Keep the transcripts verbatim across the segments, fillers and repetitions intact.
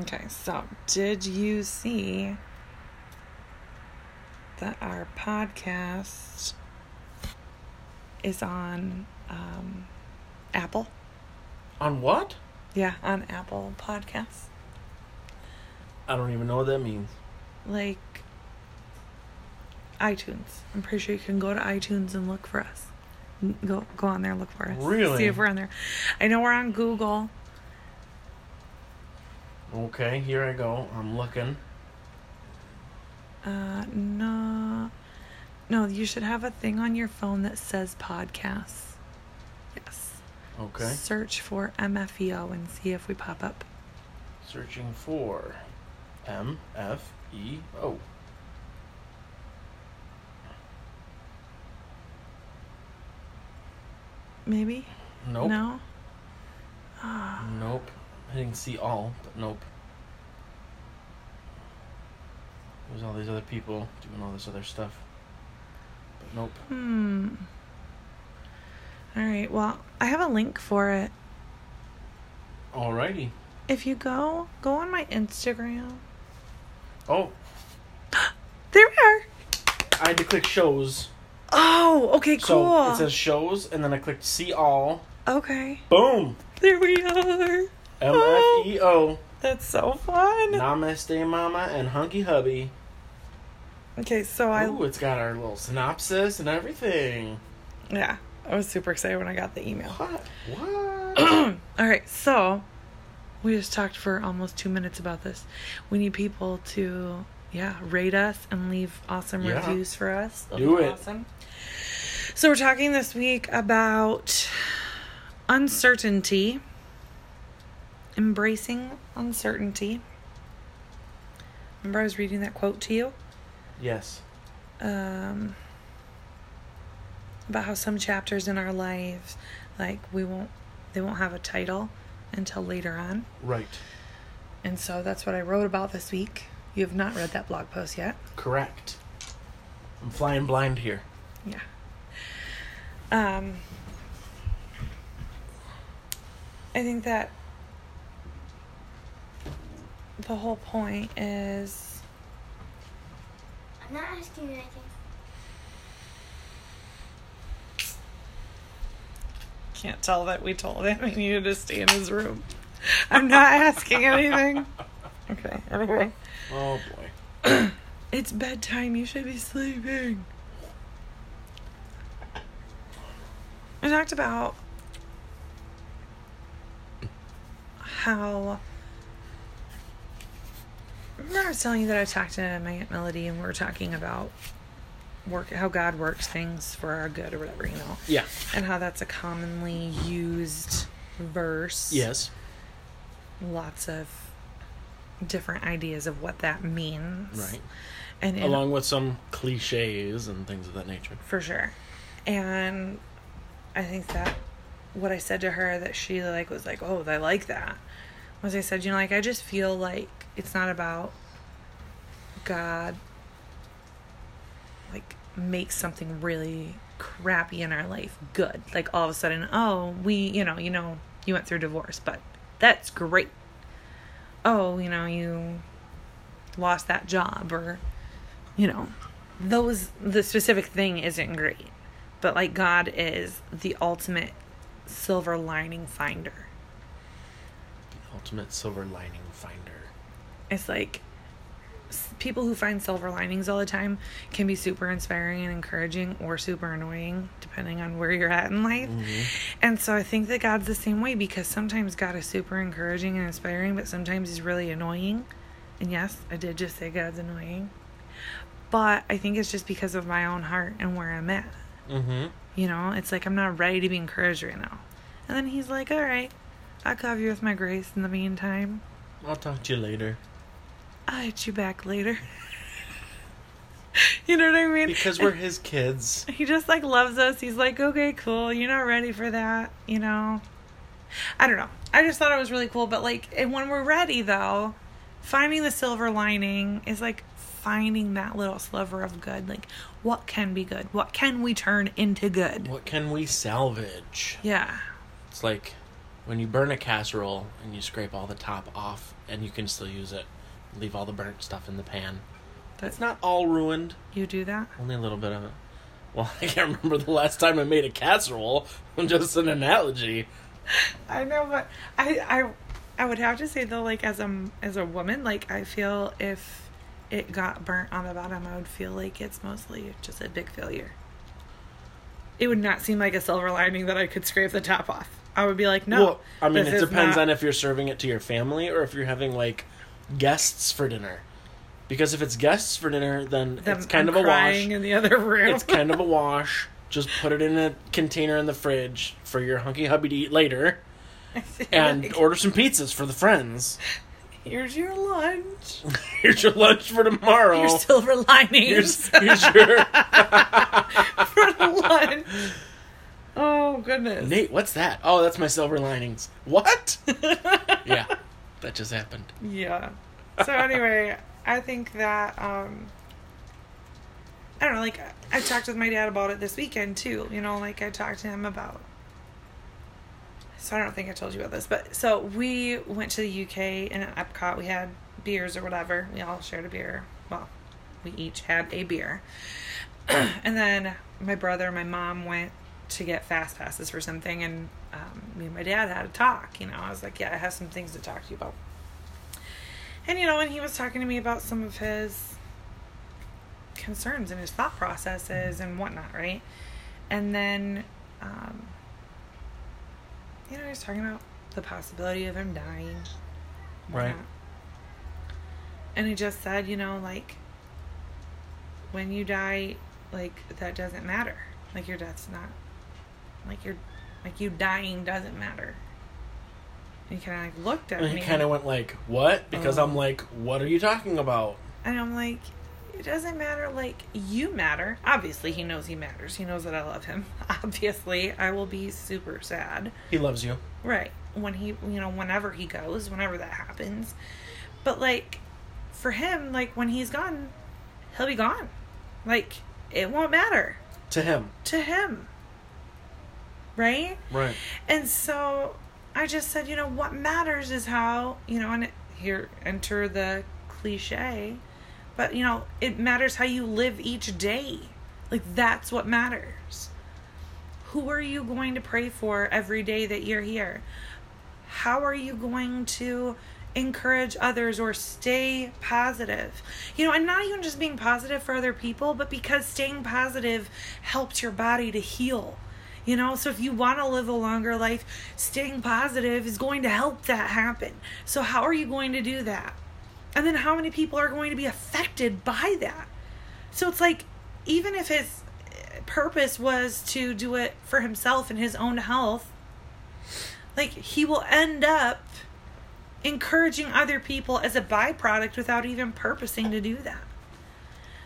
Okay, so did you see that our podcast is on um, Apple? On what? Yeah, on Apple Podcasts. I don't even know what that means. Like iTunes. I'm pretty sure you can go to iTunes and look for us. Go go on there, look for us. Really? See if we're on there. I know we're on Google. Okay, here I go. I'm looking. Uh, no. No, you should have a thing on your phone that says podcasts. Yes. Okay. Search for M F E O and see if we pop up. Searching for M F E O. Maybe? Nope. No? Oh. Nope. I didn't see all, but nope. There's all these other people doing all this other stuff. But nope. Hmm. Alright, well, I have a link for it. Alrighty. If you go, go on my Instagram. Oh. There we are. I had to click shows. Oh, okay, cool. So it says shows, and then I clicked see all. Okay. Boom. There we are. M F E O. Oh, that's so fun. Namaste, Mama, and Hunky Hubby. Okay, so I... Ooh, it's got our little synopsis and everything. Yeah, I was super excited when I got the email. What? What? All right, so we just talked for almost two minutes about this. We need people to... Yeah, rate us and leave awesome yeah. reviews for us. That'll Do be it. Awesome. So we're talking this week about uncertainty, embracing uncertainty. Remember, I was reading that quote to you. Yes. Um. About how some chapters in our lives, like we won't, they won't have a title until later on. Right. And so that's what I wrote about this week. You have not read that blog post yet. Correct. I'm flying blind here. Yeah. Um, I think that the whole point is... I'm not asking you anything. Can't tell that we told him he needed to stay in his room. I'm not asking anything. Okay, anyway. Oh, boy. It's bedtime. You should be sleeping. I talked about how... Remember I was telling you that I talked to my Aunt Melody and we were talking about work, how God works things for our good or whatever, you know? Yeah. And how that's a commonly used verse. Yes. Lots of different ideas of what that means, right? And in, along with some cliches and things of that nature, for sure. And I think that what I said to her, that she like was like, "Oh, I like that." Was I said, you know, like I just feel like it's not about God like makes something really crappy in our life good. Like all of a sudden, oh, we, you know, you know, you went through divorce, but that's great. Oh, you know, you lost that job or, you know, those, the specific thing isn't great. But, like, God is the ultimate silver lining finder. The ultimate silver lining finder. It's like people who find silver linings all the time can be super inspiring and encouraging or super annoying, depending on where you're at in life. Mm-hmm. And so I think that God's the same way, because sometimes God is super encouraging and inspiring, but sometimes he's really annoying. And yes, I did just say God's annoying. But I think it's just because of my own heart and where I'm at. Mm-hmm. You know, it's like I'm not ready to be encouraged right now. And then he's like, all right, I'll cover you with my grace in the meantime. I'll talk to you later. I'll hit you back later. You know what I mean? Because we're his kids. He just, like, loves us. He's like, okay, cool. You're not ready for that, you know? I don't know. I just thought it was really cool. But, like, and when we're ready, though, finding the silver lining is, like, finding that little sliver of good. Like, what can be good? What can we turn into good? What can we salvage? Yeah. It's like when you burn a casserole and you scrape all the top off and you can still use it, leave all the burnt stuff in the pan. That's not all ruined. You do that? Only a little bit of it. Well, I can't remember the last time I made a casserole. Just an analogy. I know, but I, I, I would have to say though, like as a as a woman, like I feel if it got burnt on the bottom, I would feel like it's mostly just a big failure. It would not seem like a silver lining that I could scrape the top off. I would be like, no. Well, I mean, it depends not... on if you're serving it to your family or if you're having like guests for dinner. Because if it's guests for dinner, then Them, it's kind I'm of a wash. In the other room. It's kind of a wash. Just put it in a container in the fridge for your hunky hubby to eat later. And order some pizzas for the friends. Here's your lunch. Here's your lunch for tomorrow. Your silver linings. Here's, here's your... for lunch. Oh, goodness. Nate, what's that? Oh, that's my silver linings. What? Yeah, that just happened. Yeah. So anyway... I think that, um, I don't know, like, I talked with my dad about it this weekend, too. You know, like, I talked to him about, so I don't think I told you about this, but, so we went to the U K, and at Epcot, we had beers or whatever. We all shared a beer. Well, we each had a beer. And then my brother and my mom went to get fast passes for something, and um, me and my dad had a talk, you know. I was like, yeah, I have some things to talk to you about. And, you know, and he was talking to me about some of his concerns and his thought processes and whatnot, right? And then, um, you know, he was talking about the possibility of him dying. Right. And he just said, you know, like, when you die, like, that doesn't matter. Like, your death's not, like, your, like, you dying doesn't matter. He kind of like looked at and me. He kind of went like, what? Because oh. I'm like, what are you talking about? And I'm like, it doesn't matter. Like, you matter. Obviously, he knows he matters. He knows that I love him. Obviously, I will be super sad. He loves you. Right. When he, you know, whenever he goes, whenever that happens. But, like, for him, like, when he's gone, he'll be gone. Like, it won't matter. To him. To him. Right? Right. And so... I just said, you know, what matters is how, you know, and here, enter the cliche, but, you know, it matters how you live each day. Like, that's what matters. Who are you going to pray for every day that you're here? How are you going to encourage others or stay positive? You know, and not even just being positive for other people, but because staying positive helps your body to heal. You know, so if you want to live a longer life, staying positive is going to help that happen. So how are you going to do that? And then how many people are going to be affected by that? So it's like, even if his purpose was to do it for himself and his own health, like he will end up encouraging other people as a byproduct without even purposing to do that.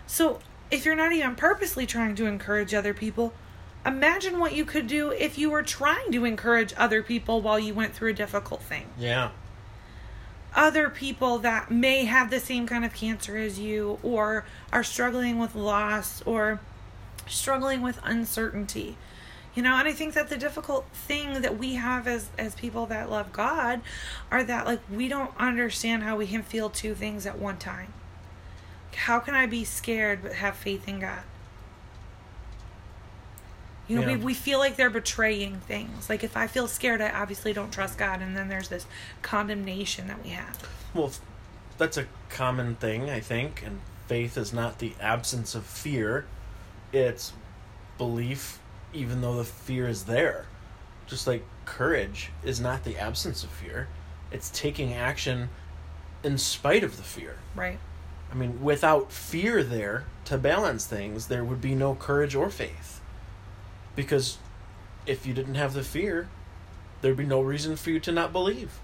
So if you're not even purposely trying to encourage other people, imagine what you could do if you were trying to encourage other people while you went through a difficult thing. Yeah. Other people that may have the same kind of cancer as you or are struggling with loss or struggling with uncertainty. You know, and I think that the difficult thing that we have as, as people that love God are that, like, we don't understand how we can feel two things at one time. How can I be scared but have faith in God? You know, yeah. we, we feel like they're betraying things. Like, if I feel scared, I obviously don't trust God. And then there's this condemnation that we have. Well, that's a common thing, I think. And faith is not the absence of fear. It's belief, even though the fear is there. Just like courage is not the absence of fear. It's taking action in spite of the fear. Right. I mean, without fear there to balance things, there would be no courage or faith. Because if you didn't have the fear, there'd be no reason for you to not believe.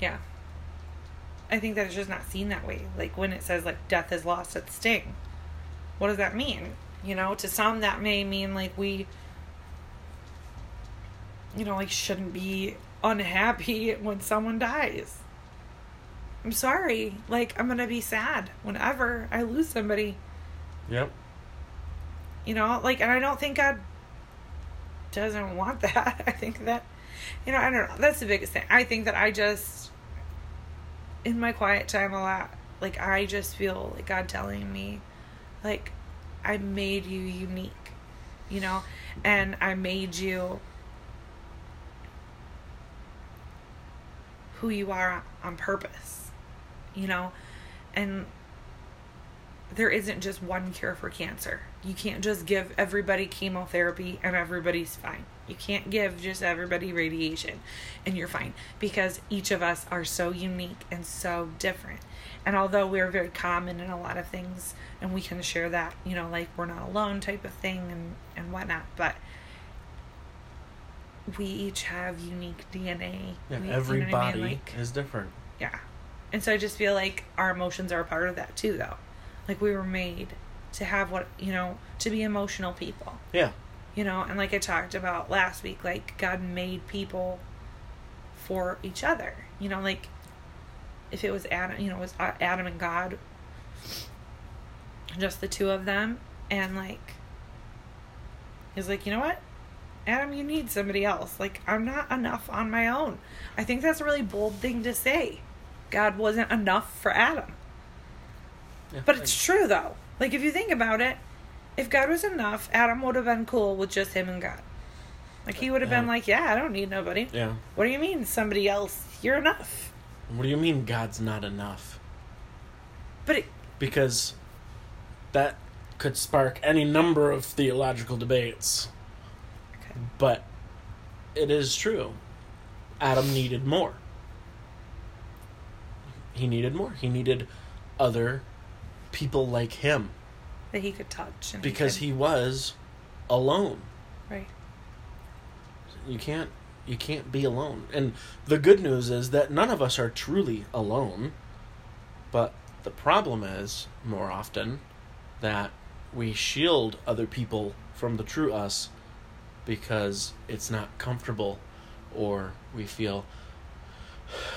Yeah. I think that it's just not seen that way. Like when it says like death is lost its sting. What does that mean? You know, to some that may mean like we, you know, like shouldn't be unhappy when someone dies. I'm sorry. Like, I'm going to be sad whenever I lose somebody. Yep. You know, like, and I don't think God doesn't want that. I think that, you know, I don't know. That's the biggest thing. I think that I just, in my quiet time a lot, like, I just feel like God telling me, like, I made you unique, you know, and I made you who you are on purpose, you know, and there isn't just one cure for cancer. You can't just give everybody chemotherapy and everybody's fine. You can't give just everybody radiation and you're fine, because each of us are so unique and so different. And although we're very common in a lot of things, and we can share that, you know, like we're not alone type of thing and, and whatnot, but we each have unique D N A. Yeah, we, everybody, you know what I mean? Like, is different. Yeah. And so I just feel like our emotions are a part of that too, though. Like, we were made to have what, you know, to be emotional people. Yeah. You know, and like I talked about last week, like, God made people for each other. You know, like, if it was Adam, you know, it was Adam and God, just the two of them, and like, he's like, you know what, Adam, you need somebody else. Like, I'm not enough on my own. I think that's a really bold thing to say. God wasn't enough for Adam. Yeah, but it's true, though. Like, if you think about it, if God was enough, Adam would have been cool with just him and God. Like, he would have been like, yeah, I don't need nobody. Yeah. What do you mean, somebody else? You're enough. What do you mean God's not enough? But it... Because that could spark any number of theological debates. Okay. But it is true. Adam needed more. He needed more. He needed other people like him. That he could touch. And because he, could... he was alone. Right. You can't you can't be alone. And the good news is that none of us are truly alone. But the problem is, more often, that we shield other people from the true us because it's not comfortable, or we feel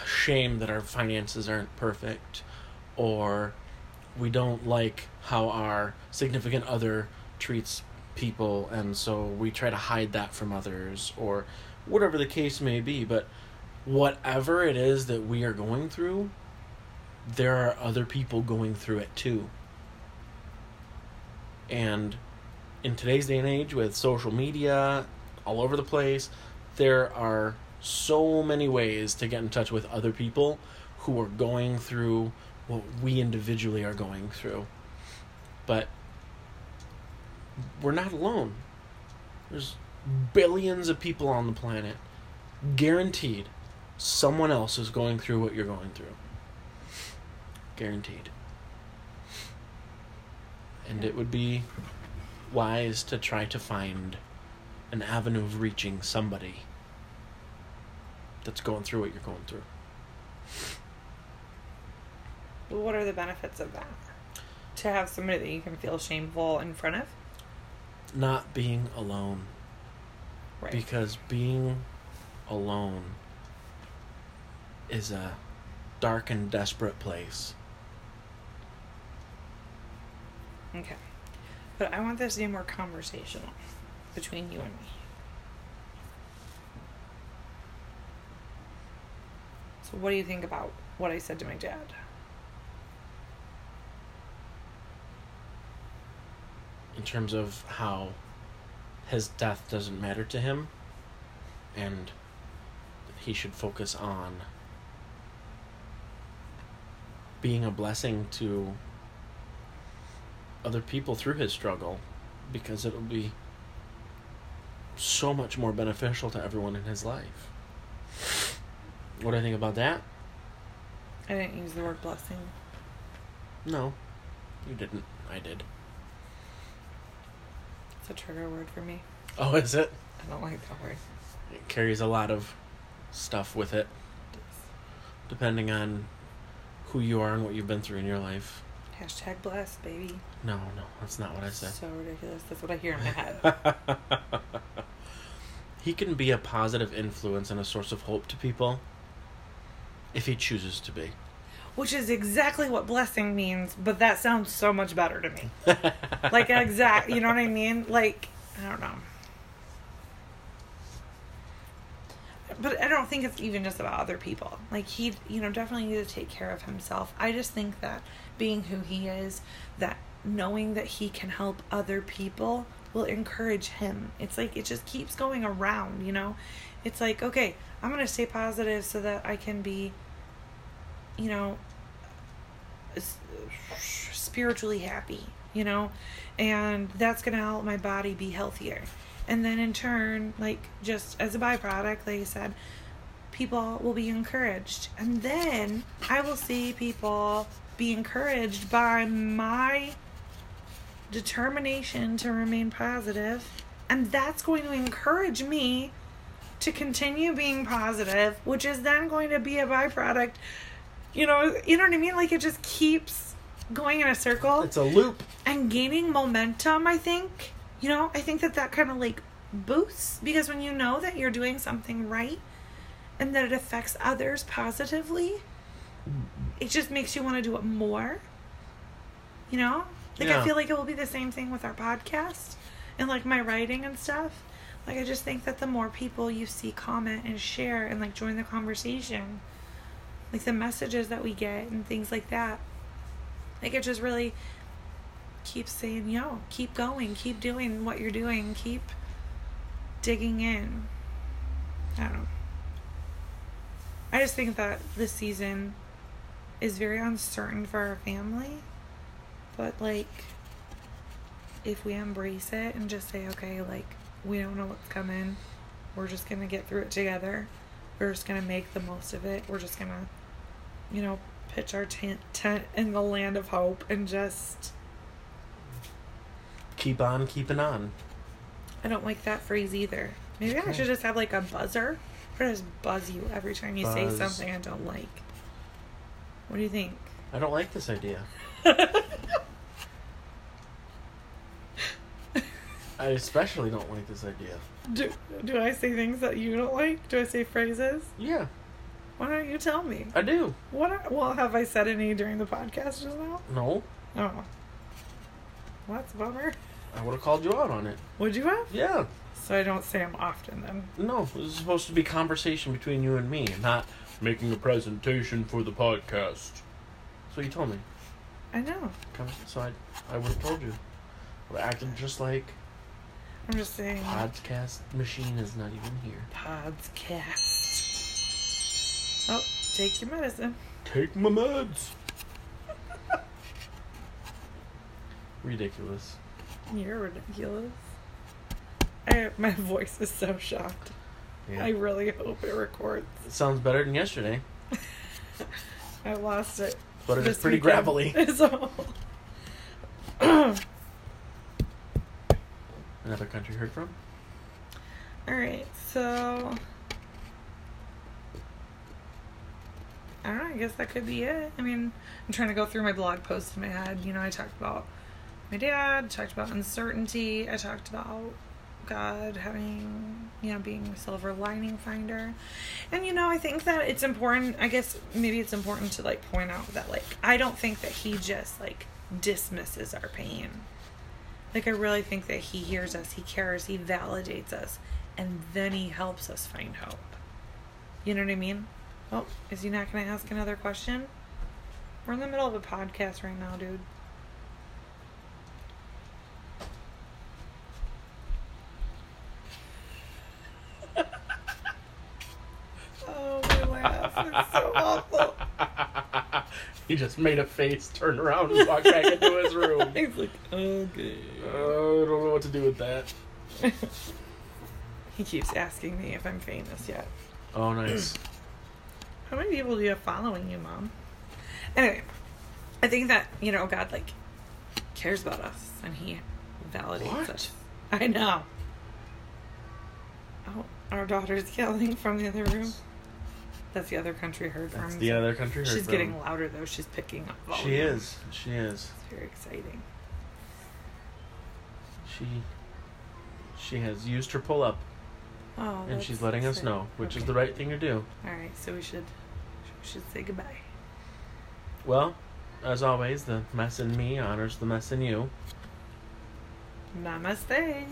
shame that our finances aren't perfect, or we don't like how our significant other treats people, and so we try to hide that from others, or whatever the case may be. But whatever it is that we are going through, there are other people going through it too. And in today's day and age, with social media all over the place, there are so many ways to get in touch with other people who are going through what we individually are going through. But we're not alone. There's billions of people on the planet. Guaranteed, someone else is going through what you're going through. Guaranteed. And it would be wise to try to find an avenue of reaching somebody that's going through what you're going through. But what are the benefits of that? To have somebody that you can feel shameful in front of? Not being alone. Right. Because being alone is a dark and desperate place. Okay. But I want this to be more conversational between you and me. So what do you think about what I said to my dad? In terms of how his death doesn't matter to him, and he should focus on being a blessing to other people through his struggle, because it'll be so much more beneficial to everyone in his life. What do I think about that? I didn't use the word blessing. No, you didn't. I did. It's a trigger word for me. Oh, is it? I don't like that word. It carries a lot of stuff with it, depending on who you are and what you've been through in your life. Hashtag blessed, baby. No, no, that's not what I said. So ridiculous. That's what I hear in my head. He can be a positive influence and a source of hope to people if he chooses to be. which is exactly what blessing means, but that sounds so much better to me. Like, exact, you know what I mean? Like, I don't know. But I don't think it's even just about other people. Like, he, you know, definitely needed to take care of himself. I just think that being who he is, that knowing that he can help other people will encourage him. It's like, it just keeps going around, you know? It's like, okay, I'm going to stay positive so that I can be, you know, spiritually happy, you know? And that's going to help my body be healthier. And then in turn, like, just as a byproduct, like I said, people will be encouraged. And then I will see people be encouraged by my determination to remain positive. And that's going to encourage me to continue being positive, which is then going to be a byproduct. You know, you know what I mean? Like, it just keeps going in a circle. It's a loop. And gaining momentum, I think. You know, I think that that kind of like boosts, because when you know that you're doing something right and that it affects others positively, it just makes you want to do it more. You know? Like, yeah. I feel like it will be the same thing with our podcast and like my writing and stuff. Like, I just think that the more people you see comment and share and like join the conversation, like the messages that we get and things like that, like it just really keep saying, yo, keep going, keep doing what you're doing, keep digging in. I don't know. I just think that this season is very uncertain for our family, but like, if we embrace it and just say, okay, like, we don't know what's coming, we're just gonna get through it together, we're just gonna make the most of it, we're just gonna, you know, pitch our tent, tent in the land of hope and just keep on keeping on. I don't like that phrase either. Maybe okay. I should just have like a buzzer. Or just buzz you every time you buzz. Say something I don't like. What do you think? I don't like this idea. I especially don't like this idea. Do, do I say things that you don't like? Do I say phrases? Yeah. Why don't you tell me? I do. What? Are, well, have I said any during the podcast just now? No. Oh. Well, that's a bummer. I would have called you out on it. Would you have? Yeah. So I don't say them often then. No, this is supposed to be conversation between you and me, not making a presentation for the podcast. So you told me. I know. So I, I would have told you. I would have acted just like... I'm just saying... Podcast machine is not even here. Podcast. Oh, take your medicine. Take my meds. Ridiculous. You're ridiculous. I, my voice is so shocked. Yeah. I really hope it records. It sounds better than yesterday. I lost it. But it's pretty weekend. Gravelly. It's all... Another country heard from? Alright, so... I don't know, I guess that could be it. I mean, I'm trying to go through my blog posts in my head. You know, I talked about... my dad, talked about uncertainty, I talked about God having, you know, being a silver lining finder. And, you know, I think that it's important, I guess maybe it's important to, like, point out that, like, I don't think that he just, like, dismisses our pain. Like, I really think that he hears us, he cares, he validates us, and then he helps us find hope. You know what I mean? Oh, is he not going to ask another question? We're in the middle of a podcast right now, dude. It's so awful. He just made a face, turned around, and walked back into his room. He's like, okay. Oh, I don't know what to do with that. He keeps asking me if I'm famous yet. Oh, nice. How many people do you have following you, Mom? Anyway, I think that, you know, God, like, cares about us, and he validates what? Us. I know. Oh, our daughter's yelling from the other room. That's the other country heard from. That's the other country heard from. She's getting louder, though. She's picking up volume. She is. She is. It's very exciting. She she has used her pull-up. Oh, and she's letting us know, which is the right thing to do. All right, so we should, we should say goodbye. Well, as always, the mess in me honors the mess in you. Namaste.